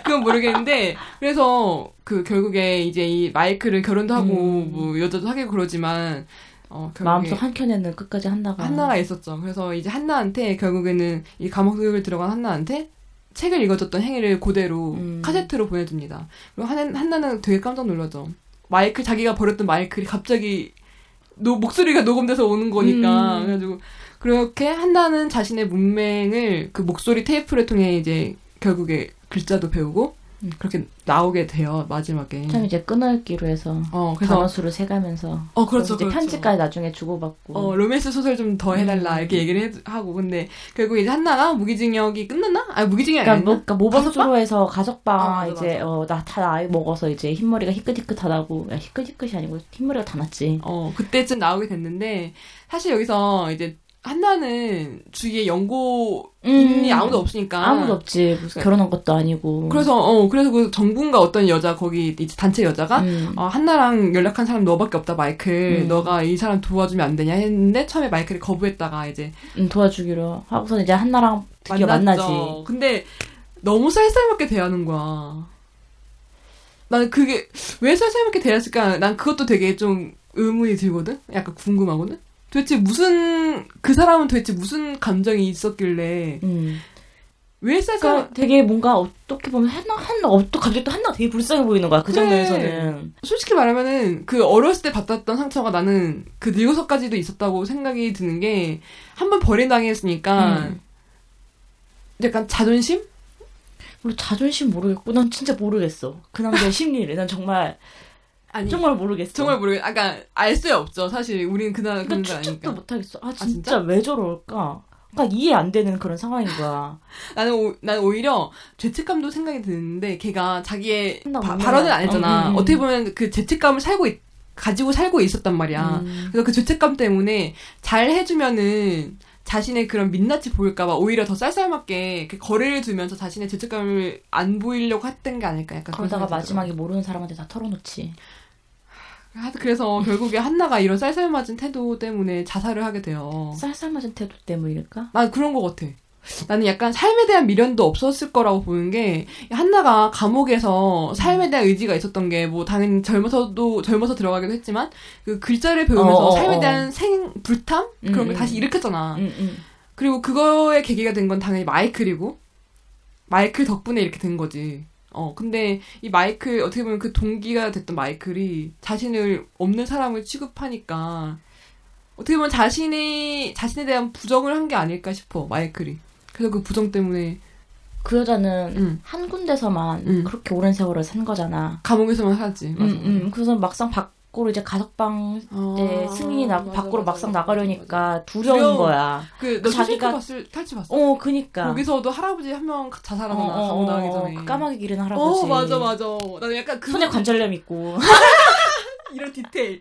그건 모르겠는데 그래서 그 결국에 이제 이 마이클은 결혼도 하고 음. 뭐 여자도 사귀고 그러지만 어 마음속 한켠에는 끝까지 한나가 한나가 있었죠. 그래서 이제 한나한테 결국에는 이 감옥을 들어간 한나한테 책을 읽어줬던 행위를 그대로 음. 카세트로 보내줍니다. 그리고 한, 한나는 되게 깜짝 놀라죠. 마이클 자기가 버렸던 마이클이 갑자기 노, 목소리가 녹음돼서 오는 거니까 음. 그래가지고. 그렇게 한나는 자신의 문맹을 그 목소리 테이프를 통해 이제 결국에 글자도 배우고 음. 그렇게 나오게 돼요. 마지막에 참 이제 끊어읽기로 해서 어, 단어수를 세가면서 어 그렇죠. 이제 그렇죠. 편지까지 나중에 주고받고 어 로맨스 소설 좀 더 해달라 음. 이렇게 얘기를 해, 하고 근데 결국 이제 한나가 무기징역이 끝났나? 아 무기징역 그러니까, 뭐, 그러니까 모범수로해서 가석방 아, 맞아, 이제 어 나 다 나이 먹어서 이제 흰머리가 희끗희끗하다고 야, 희끗희끗이 아니고 흰머리가 다 났지. 어 그때쯤 나오게 됐는데 사실 여기서 이제 한나는 주위에 연고인이 음, 아무도 없으니까. 아무도 없지. 무슨 결혼한 것도 아니고. 그래서, 어, 그래서 그 정군과 어떤 여자, 거기 이제 단체 여자가, 음. 어, 한나랑 연락한 사람 너밖에 없다, 마이클. 음. 너가 이 사람 도와주면 안 되냐 했는데, 처음에 마이클이 거부했다가 이제. 음, 도와주기로. 하고서 이제 한나랑 드디어 만났죠. 만나지. 근데 너무 쌀쌀맞게 대하는 거야. 나는 그게, 왜 쌀쌀맞게 대했을까? 난 그것도 되게 좀 의문이 들거든? 약간 궁금하거든? 도대체 무슨, 그 사람은 도대체 무슨 감정이 있었길래, 음. 왜 쌀쌀, 그러니까 되게 뭔가 어떻게 보면 한나, 한나, 어떻게 갑자기 또 한나가 되게 불쌍해 보이는 거야, 그 그래. 장면에서는. 솔직히 말하면은, 그 어렸을 때 받았던 상처가 나는 그 늙어서까지도 있었다고 생각이 드는 게, 한번 버림당했으니까, 음. 약간 자존심? 물론 자존심 모르겠고, 난 진짜 모르겠어. 그 남자의 심리를. 난 정말, 아니, 정말 모르겠어. 정말 모르겠어. 아까 그러니까 알 수 없죠. 사실 우리는 그날 그러니까 그런 거 아니니까. 못하겠어. 아 진짜, 아 진짜 왜 저럴까? 그러니까 이해 안 되는 그런 상황인 거야. 나는 오, 난 오히려 죄책감도 생각이 드는데 걔가 자기의 바, 발언을 안 했잖아. 어, 음. 어떻게 보면 그 죄책감을 살고 있, 가지고 살고 있었단 말이야. 음. 그래서 그 죄책감 때문에 잘 해주면은 자신의 그런 민낯이 보일까봐 오히려 더 쌀쌀맞게 거리를 두면서 자신의 죄책감을 안 보이려고 했던 게 아닐까. 약간 그러다가 마지막에 모르는 사람한테 다 털어놓지. 그래서 결국에 한나가 이런 쌀쌀맞은 태도 때문에 자살을 하게 돼요. 쌀쌀맞은 태도 때문일까? 난 그런 것 같아. 나는 약간 삶에 대한 미련도 없었을 거라고 보는 게, 한나가 감옥에서 삶에 대한 의지가 있었던 게, 뭐 당연히 젊어서도 젊어서 들어가기도 했지만 그 글자를 배우면서 어어, 삶에 대한 생 불탐 그런 음, 걸 다시 일으켰잖아. 음, 음. 그리고 그거의 계기가 된 건 당연히 마이클이고, 마이클 덕분에 이렇게 된 거지. 어 근데 이 마이클, 어떻게 보면 그 동기가 됐던 마이클이 자신을 없는 사람을 취급하니까 어떻게 보면 자신이 자신에 대한 부정을 한 게 아닐까 싶어, 마이클이. 그래서 그 부정 때문에 그 여자는 응. 한 군데서만 응. 그렇게 오랜 세월을 산 거잖아. 감옥에서만 살았지. 맞아. 응, 응. 그래서 막상 밖으로 이제 가석방 때 아, 승인이 나고 밖으로 맞아, 막상 맞아, 나가려니까 맞아, 맞아. 두려운 두려워. 거야. 그 너 자기가 봤을, 탈취 봤어? 어, 그니까. 거기서도 할아버지 한 명 자살하잖아. 어, 어, 감옥 나가기 전에. 그 까마귀 기른 할아버지. 어, 맞아, 맞아. 나는 약간 그 손에 관절염 있고. 이런 디테일.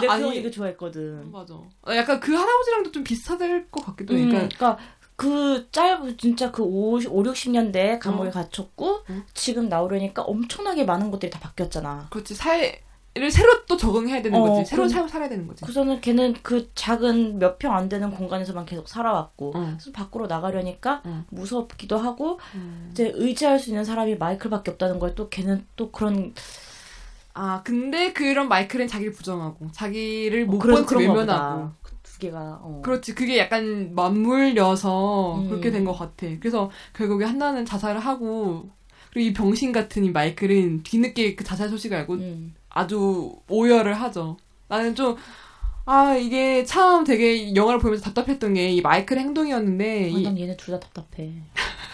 내가 그거 되게 좋아했거든. 맞아. 약간 그 할아버지랑도 좀 비슷할 것 같기도 해. 음, 그러니까. 그러니까 그 짧은 진짜 그 오십, 육십 년대에 감옥에 어. 갇혔고 응? 지금 나오려니까 엄청나게 많은 것들이 다 바뀌었잖아. 그렇지. 사회를 새로 또 적응해야 되는 어, 거지. 새로 삶을 살아야 되는 거지. 그래서는 걔는 그 작은 몇 평 안 되는 공간에서만 계속 살아왔고 응. 그래서 밖으로 나가려니까 응. 무섭기도 하고 응. 이제 의지할 수 있는 사람이 마이클밖에 없다는 거에 또 걔는 또 그런. 아 근데 그런 마이클은 자기를 부정하고 자기를 못 본 채 외면하고. 개가, 어. 그렇지. 그게 약간 맞물려서 음. 그렇게 된 것 같아. 그래서 결국에 한나는 자살을 하고, 그리고 이 병신 같은 이 마이클은 뒤늦게 그 자살 소식을 알고 음. 아주 오열을 하죠. 나는 좀, 아 이게 참 되게 영화를 보면서 답답했던 게 이 마이클 행동이었는데. 아, 난 얘네 둘 다 답답해.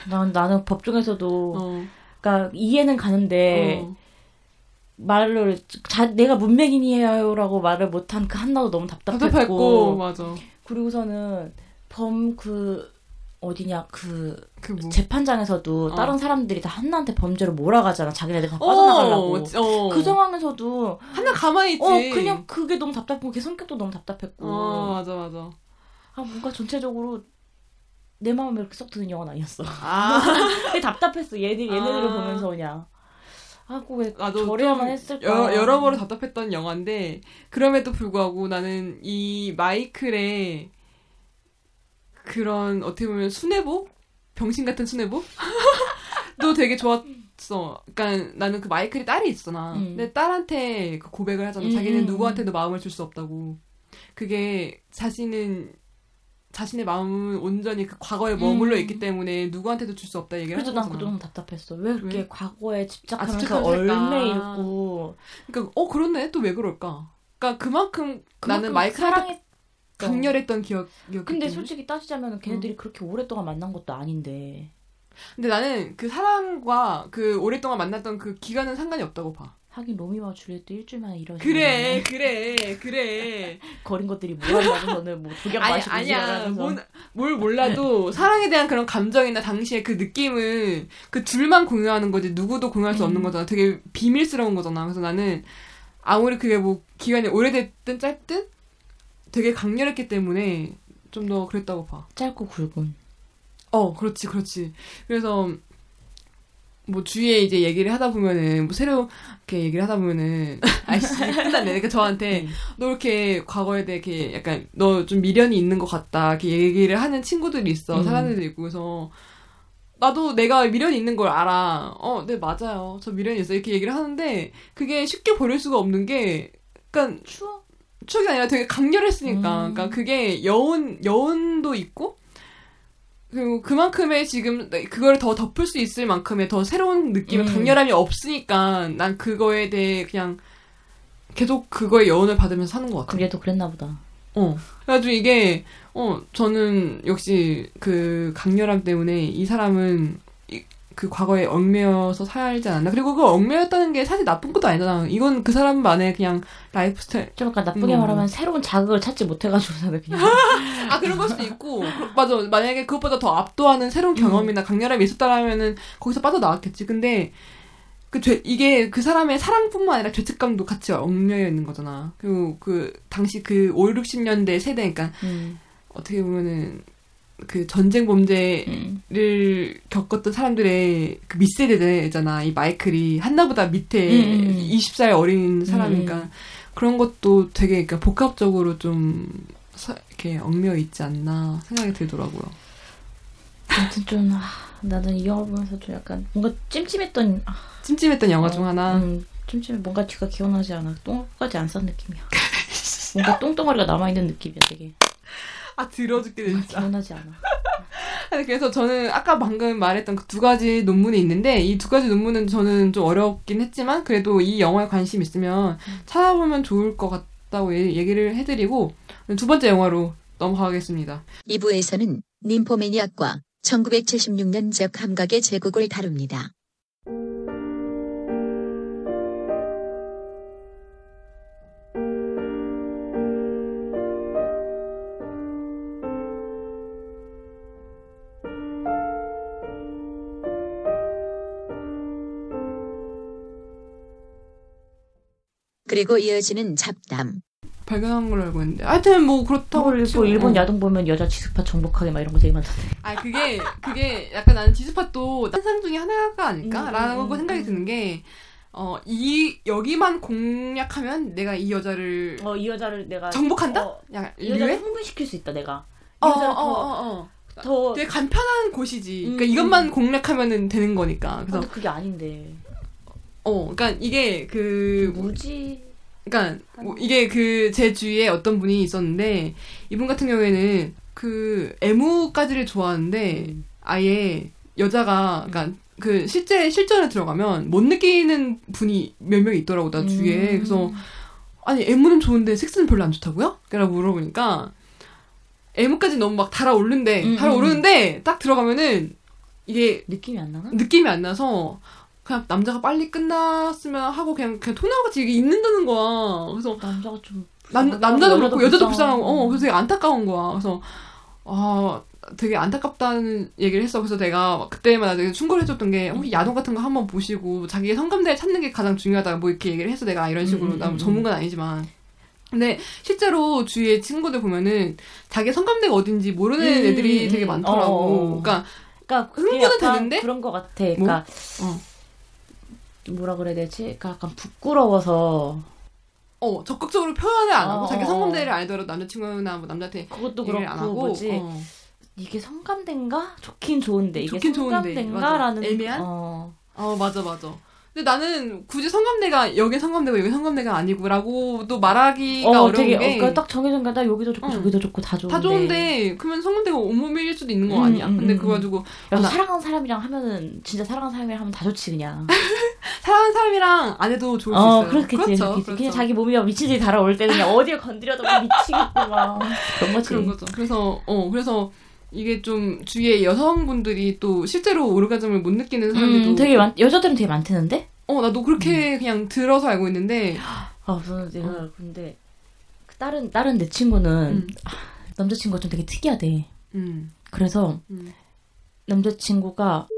난, 나는 법정에서도 어. 그러니까 이해는 가는데 어. 말을 자, 내가 문맹인이에요라고 말을 못한 그 한나도 너무 답답했고, 답답했고 맞아. 그리고서는 범 그 어디냐 그, 그 뭐. 재판장에서도 어. 다른 사람들이 다 한나한테 범죄를 몰아가잖아. 자기네들 다 빠져나가려고. 어, 어. 그 상황에서도 한나 가만히 있지. 어, 그냥 그게 너무 답답했고 걔 성격도 너무 답답했고. 어, 맞아 맞아. 아 뭔가 전체적으로 내 마음에 이렇게 썩 드는 영화는 아니었어. 아. 답답했어. 얘네 얘네들을 아. 보면서 그냥. 하고 왜 저래야만 했을까. 여러, 여러모로 답답했던 영화인데, 그럼에도 불구하고 나는 이 마이클의 그런 어떻게 보면 순애보? 병신 같은 순애보? 도 되게 좋았어. 그러니까 나는 그 마이클이 딸이 있잖아. 음. 근데 딸한테 그 고백을 하잖아. 음. 자기는 누구한테도 마음을 줄 수 없다고. 그게 자신은 자신의 마음은 온전히 그 과거에 머물러 음. 있기 때문에 누구한테도 줄 수 없다 얘기를 하잖아. 그래도 난 그동안 답답했어. 왜 그렇게 왜? 과거에 집착하면서 아, 얼매이고. 그러니까 어 그렇네. 또 왜 그럴까. 그러니까 그만큼, 그만큼 나는 마이클한테 강렬했던 기억이었거든. 근데 솔직히 따지자면 걔네들이 어. 그렇게 오랫동안 만난 것도 아닌데. 근데 나는 그 사랑과 그 오랫동안 만났던 그 기간은 상관이 없다고 봐. 하긴 로미와 줄리엣도 일주일 만에 이러지. 그래, 그래, 그래. 거린 것들이 몰라서 저는 뭐 독약 마시고 아니야. 뭔, 뭘 몰라도 사랑에 대한 그런 감정이나 당시의 그 느낌은 그 둘만 공유하는 거지 누구도 공유할 수 없는 거잖아. 되게 비밀스러운 거잖아. 그래서 나는 아무리 그게 뭐 기간이 오래됐든 짧든 되게 강렬했기 때문에 좀 더 그랬다고 봐. 짧고 굵은. 어, 그렇지, 그렇지. 그래서 뭐 주위에 이제 얘기를 하다 보면은 뭐 새롭게 얘기를 하다 보면은 아이씨 끝났네. 그러니까 저한테 너 이렇게 과거에 대해 이렇게 약간 너 좀 미련이 있는 것 같다 이렇게 얘기를 하는 친구들이 있어. 음. 사람들도 있고. 그래서 나도 내가 미련이 있는 걸 알아. 어, 네 맞아요. 저 미련이 있어. 이렇게 얘기를 하는데 그게 쉽게 버릴 수가 없는 게, 그러니까 추억 추억이 아니라 되게 강렬했으니까. 음. 그러니까 그게 여운 여운도 있고. 그리고 그만큼의 지금 그걸 더 덮을 수 있을 만큼의 더 새로운 느낌의 음. 강렬함이 없으니까 난 그거에 대해 그냥 계속 그거의 여운을 받으면서 사는 것 같아요. 그게 더 그랬나 보다. 어. 그래가지고 이게 어 저는 역시 그 강렬함 때문에 이 사람은 이, 그 과거에 얽매여서 살지 않았나. 그리고 그 얽매였다는 게 사실 나쁜 것도 아니잖아. 이건 그 사람만의 그냥 라이프스타일. 좀 약간 나쁘게 음. 말하면 새로운 자극을 찾지 못해가지고 나는 그냥. 아, 그런 걸 수도 있고. 맞아. 만약에 그것보다 더 압도하는 새로운 경험이나 강렬함이 있었다라면은 거기서 빠져나왔겠지. 근데, 그 죄, 이게 그 사람의 사랑뿐만 아니라 죄책감도 같이 얽매여 있는 거잖아. 그리고 그, 당시 그 오십, 육십 년대 세대, 그러니까, 음. 어떻게 보면은, 그 전쟁 범죄를 음. 겪었던 사람들의 그 밑세대잖아. 이 마이클이. 한나보다 밑에 음. 스무 살 어린 사람이니까. 음. 그런 것도 되게, 그러니까 복합적으로 좀, 이렇게 얽매여 있지 않나 생각이 들더라고요. 아무튼 좀 아, 나는 이 영화 보면서 좀 약간 뭔가 찜찜했던 아, 찜찜했던 영화 어, 중 하나. 음, 찜찜해. 뭔가 뒤가 기억나지 않아. 똥까지 안 싼 느낌이야. 뭔가 똥덩어리가 남아있는 느낌이야 되게. 아 들어줄게 진짜. 기억나지 않아. 아니, 그래서 저는 아까 방금 말했던 그 두 가지 논문이 있는데 이 두 가지 논문은 저는 좀 어렵긴 했지만 그래도 이 영화에 관심 있으면 찾아보면 좋을 것 같다고 얘기를 해드리고 두 번째 영화로 넘어가겠습니다. 이 부에서는 님포매니악과 천구백칠십육 년작 감각의 제국을 다룹니다. 그리고 이어지는 잡담. 발견한 걸로 알고 있는데. 하여튼, 뭐, 그렇다고. 뭐, 일본, 일본 야동 보면 여자 지스팟 정복하게 막 이런 거 되게 많던데. 아, 그게, 그게 약간 나는 지스팟도 현상 중에 하나가 아닐까? 음, 라고 음, 생각이 음. 드는 게, 어, 이, 여기만 공략하면 내가 이 여자를. 어, 이 여자를 내가. 정복한다? 어, 야, 이 여자를 흥분시킬 수 있다, 내가. 이 어, 여자를 어, 더, 어, 어, 어. 더. 되게 간편한 곳이지. 음, 그러니까 이것만 공략하면 되는 거니까. 그래서. 근데 그게 아닌데. 어, 그러니까 이게 그. 뭐지? 그러니까 이게 그 제 주위에 어떤 분이 있었는데 이분 같은 경우에는 그 애무까지를 좋아하는데 음. 아예 여자가 그러니까 그 실제 실전에 들어가면 못 느끼는 분이 몇 명 있더라고 나 주위에. 음. 그래서 아니 애무는 좋은데 섹스는 별로 안 좋다고요? 그러고 물어보니까 애무까지 너무 막 달아오른데 음. 달아오르는데 딱 들어가면은 이게 느낌이 안 나나? 느낌이 안 나서. 그냥 남자가 빨리 끝났으면 하고 그냥 그냥 통나무같이 이게 있는다는 거야. 그래서 남자가 좀 남, 남자도 그렇고 여자도 불쌍하고 어 그래서 되게 안타까운 거야. 그래서 아 되게 안타깝다는 얘기를 했어. 그래서 내가 그때마다 되게 충고를 해줬던 게 음. 야동 같은 거 한번 보시고 자기의 성감대를 찾는 게 가장 중요하다 뭐 이렇게 얘기를 했어. 내가 이런 식으로 음, 음, 나 뭐 전문가는 아니지만. 근데 실제로 주위에 친구들 보면은 자기 성감대가 어딘지 모르는 음, 애들이 되게 많더라고. 어. 그러니까, 그러니까 흥분은 되는데 그런 거 같아. 그러니까 뭐? 어. 뭐라 그래야 되지? 그러니까 약간 부끄러워서 어 적극적으로 표현을 안 하고 어, 자기 성감대를 알더라도 남자친구나 뭐 남자한테 그것도 그렇고 안 하고, 뭐지 어. 이게 성감대인가? 좋긴 좋은데 이게 좋긴 성감대인가라는 애매한? 어. 어 맞아 맞아. 근데 나는 굳이 성감대가 여기 성감대고 여기 성감대가 아니고라고도 말하기가 어, 어려운 되게, 게 어, 그러니까 딱 정해진 게다 여기도 좋고 응. 저기도 좋고 다 좋은데 다 좋은데 그러면 성감대가 온몸일 수도 있는 거 음, 아니야? 음, 근데 그거 가지고 야, 아, 나... 사랑하는 사람이랑 하면은 진짜 사랑하는 사람이랑 하면 다 좋지 그냥 사랑하는 사람이랑 안 해도 좋을 수 어, 있어요. 그렇겠지, 그렇죠, 그렇겠지. 그렇죠. 그냥 자기 몸이 미치지 달아올 때는 그냥 어디를 건드려도 미치겠고 막 그런 거지. 그런 거죠. 그래서 어 그래서 이게 좀 주위에 여성분들이 또 실제로 오르가즘을 못 느끼는 사람들도 음, 되게 많, 여자들은 되게 많대는데? 어, 나도 그렇게 음. 그냥 들어서 알고 있는데. 아, 저는 내가 어. 근데 다른 다른 내 친구는 음. 아, 남자친구가 좀 되게 특이하대. 음. 그래서 음. 남자친구가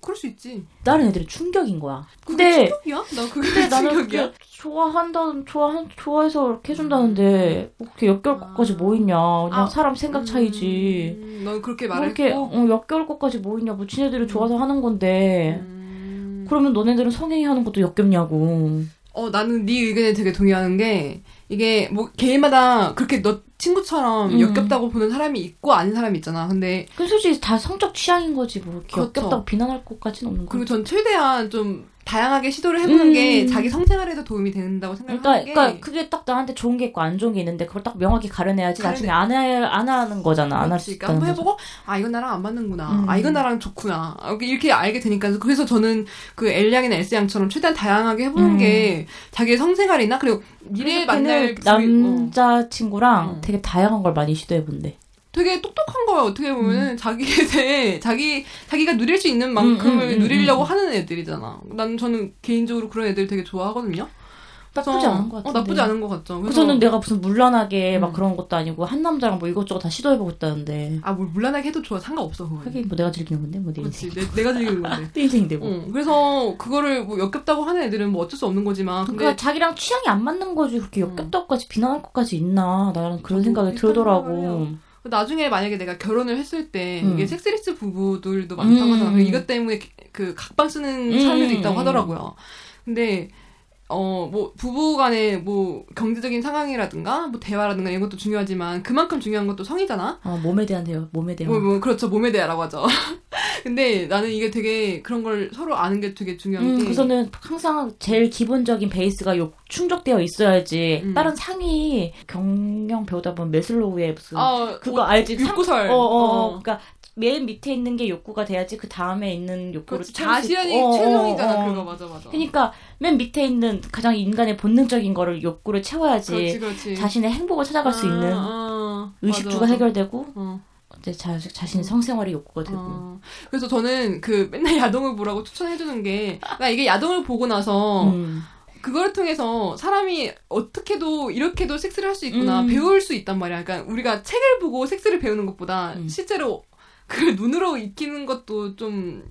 그럴 수 있지. 다른 애들이 충격인 거야. 근데 충격이야? 나 그게 근데 나는 충격이야? 좋아한다는 좋아한 좋아해서 이렇게 해준다는데 뭐 그렇게 역겨울 것까지 뭐 있냐? 그냥 아, 사람 생각 차이지. 음, 넌 그렇게 말했고? 어, 역겨울 것까지 뭐 있냐? 뭐 지네들이 좋아서 하는 건데. 음. 그러면 너네들은 성행위 하는 것도 역겹냐고. 어, 나는 네 의견에 되게 동의하는 게 이게 뭐 개인마다 그렇게 너 친구처럼 음. 역겹다고 보는 사람이 있고 아닌 사람이 있잖아. 근데 그 솔직히 다 성적 취향인 거지 뭐 그렇죠. 역겹다고 비난할 것까지는 없는 거. 그리고 전 최대한 좀 다양하게 시도를 해보는 음. 게 자기 성생활에도 도움이 된다고 생각하는 그러니까, 게. 그러니까 그게 딱 나한테 좋은 게 있고 안 좋은 게 있는데 그걸 딱 명확히 가려내야지 가려내. 나중에 안 해, 안 하는 거잖아. 안 할 수 있다는 거죠. 한번 해보고 아 이건 나랑 안 맞는구나. 음. 아 이건 나랑 좋구나. 이렇게 알게 되니까. 그래서 저는 그 L양이나 S양처럼 최대한 다양하게 해보는 음. 게 자기의 성생활이나 그리고 미래에 만날 남자친구랑 어. 되게 다양한 걸 많이 시도해본대. 되게 똑똑한 거야. 어떻게 보면 음. 자기에 대해 자기 자기가 누릴 수 있는 만큼을 음, 음, 음, 누리려고 음. 하는 애들이잖아. 난 저는 개인적으로 그런 애들 되게 좋아하거든요. 나쁘지 그래서, 않은 것 같은데. 어, 나쁘지 않은 것 같죠. 그래서 저는 내가 무슨 물란하게 음. 막 그런 것도 아니고 한 남자랑 뭐 이것저것 다 시도해보고 있다는데. 아, 뭘 물란하게 해도 좋아. 상관없어 그거. 그게 뭐 내가 즐기는 건데 뭐 내 인생. 그렇지. 내, 내가 즐기는 건데. 내 인생인데 뭐. 응. 그래서 그거를 뭐 역겹다고 하는 애들은 뭐 어쩔 수 없는 거지만. 근데... 그러니까 자기랑 취향이 안 맞는 거지. 그렇게 역겹다고까지 음. 비난할 것까지 있나. 나는 그런 생각이 들더라고. 나중에 만약에 내가 결혼을 했을 때 음. 이게 섹스리스 부부들도 많다고 음. 하잖아. 이것 때문에 그 각방 쓰는 음. 사람들도 있다고 하더라고요. 근데 어 뭐 부부간의 뭐 경제적인 상황이라든가 뭐 대화라든가 이런 것도 중요하지만 그만큼 중요한 것도 성이잖아. 어 몸에 대한 대화, 몸에 대화. 뭐, 뭐 그렇죠, 몸에 대화라고 하죠. 근데 나는 이게 되게 그런 걸 서로 아는 게 되게 중요한 음, 게. 그래서는 항상 제일 기본적인 베이스가 요 충족되어 있어야지. 음. 다른 상위 경영 배우다 보면 메슬로우의 무슨 아, 그거 오, 알지? 욕구설. 어어. 어. 어. 그러니까. 맨 밑에 있는 게 욕구가 돼야지 그 다음에 있는 욕구를 찾을 수 있고. 자아실현이 최종이잖아. 어, 어, 어. 그거 맞아 맞아. 그러니까 맨 밑에 있는 가장 인간의 본능적인 거를 욕구를 채워야지. 그렇지, 그렇지. 자신의 행복을 찾아갈 아, 수 있는 아, 의식주가 맞아, 맞아. 해결되고 어. 이제 자, 자신의 성생활이 욕구가 되고. 어. 그래서 저는 그 맨날 야동을 보라고 추천해주는 게 그러니까 이게 야동을 보고 나서 음. 그거를 통해서 사람이 어떻게도 이렇게도 섹스를 할 수 있구나 음. 배울 수 있단 말이야. 그러니까 우리가 책을 보고 섹스를 배우는 것보다 음. 실제로 그걸 눈으로 익히는 것도 좀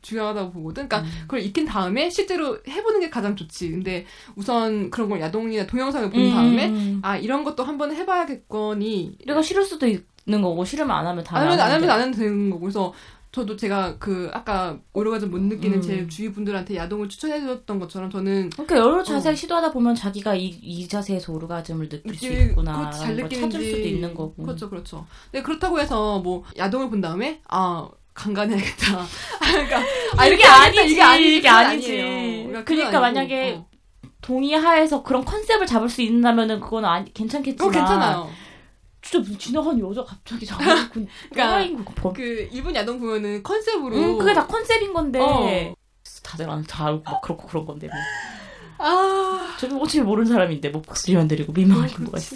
중요하다고 보거든. 그러니까 음. 그걸 익힌 다음에 실제로 해보는 게 가장 좋지. 근데 우선 그런 걸 야동이나 동영상을 본 음. 다음에 아 이런 것도 한번 해봐야겠거니. 내가 싫을 수도 있는 거고 싫으면 안 하면 다 안 하면 안 하면 안 하면 되는 거고. 그래서 저도 제가 그 아까 오르가즘 못 느끼는 음. 제 주위 분들한테 야동을 추천해줬던 것처럼 저는 그러니까 여러 자세를 어. 시도하다 보면 자기가 이, 이 자세에서 오르가즘을 느낄 이, 수 있구나 잘 느끼는지 찾을 수도 있는 거고. 그렇죠, 그렇죠. 근데 그렇다고 해서 뭐 야동을 본 다음에 아 강간해야겠다. 그러니까 아, 이게 아니지, 이게 아니지, 이게 아니지. 그러니까, 그러니까 만약에 어. 동의하에서 그런 컨셉을 잡을 수 있다면은 그건 아니 괜찮겠지만. 어, 괜찮아요. 진짜 지나간 여자 갑자기 장난꾼 그러니까 그 일본 야동 보면은 컨셉으로 음, 그게 다 컨셉인 건데 어. 다들 안, 다 알고 막 그렇고 그런 건데 뭐. 아 저는 어차피 모르는 사람인데 뭐 목소리만 들리고 민망할 정도가 있어.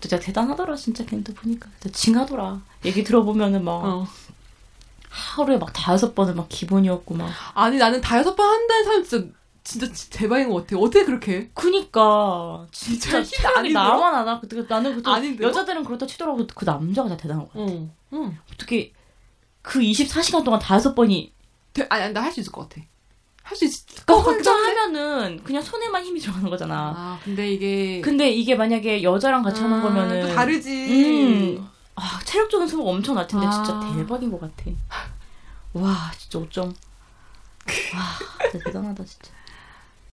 진짜 대단하더라 진짜 걔네들 보니까 진짜 징하더라. 얘기 들어보면은 막 어. 하루에 막 다여섯 번은 막 기본이었고 막 아니 나는 다여섯 번 한다는 사람 진짜 진짜 대박인 것 같아. 어떻게 그렇게 해? 그니까. 진짜 희한이 나만 알아. 나는 그것도 아닌데요? 여자들은 그렇다 치더라도 그 남자가 다 대단한 것 같아. 응. 응. 어떻게 그 이십사 시간 동안 다섯 번이. 되, 아니, 나 할 수 있을 것 같아. 할 수 있을 것 같아. 혼자 하면은 그냥 손에만 힘이 들어가는 거잖아. 아, 근데 이게. 근데 이게 만약에 여자랑 같이 아, 하는 거면은. 또 다르지. 음. 아, 체력적인 소모가 엄청 날 텐데 아. 진짜 대박인 것 같아. 와, 진짜 어쩜. 와, 진짜 대단하다, 진짜.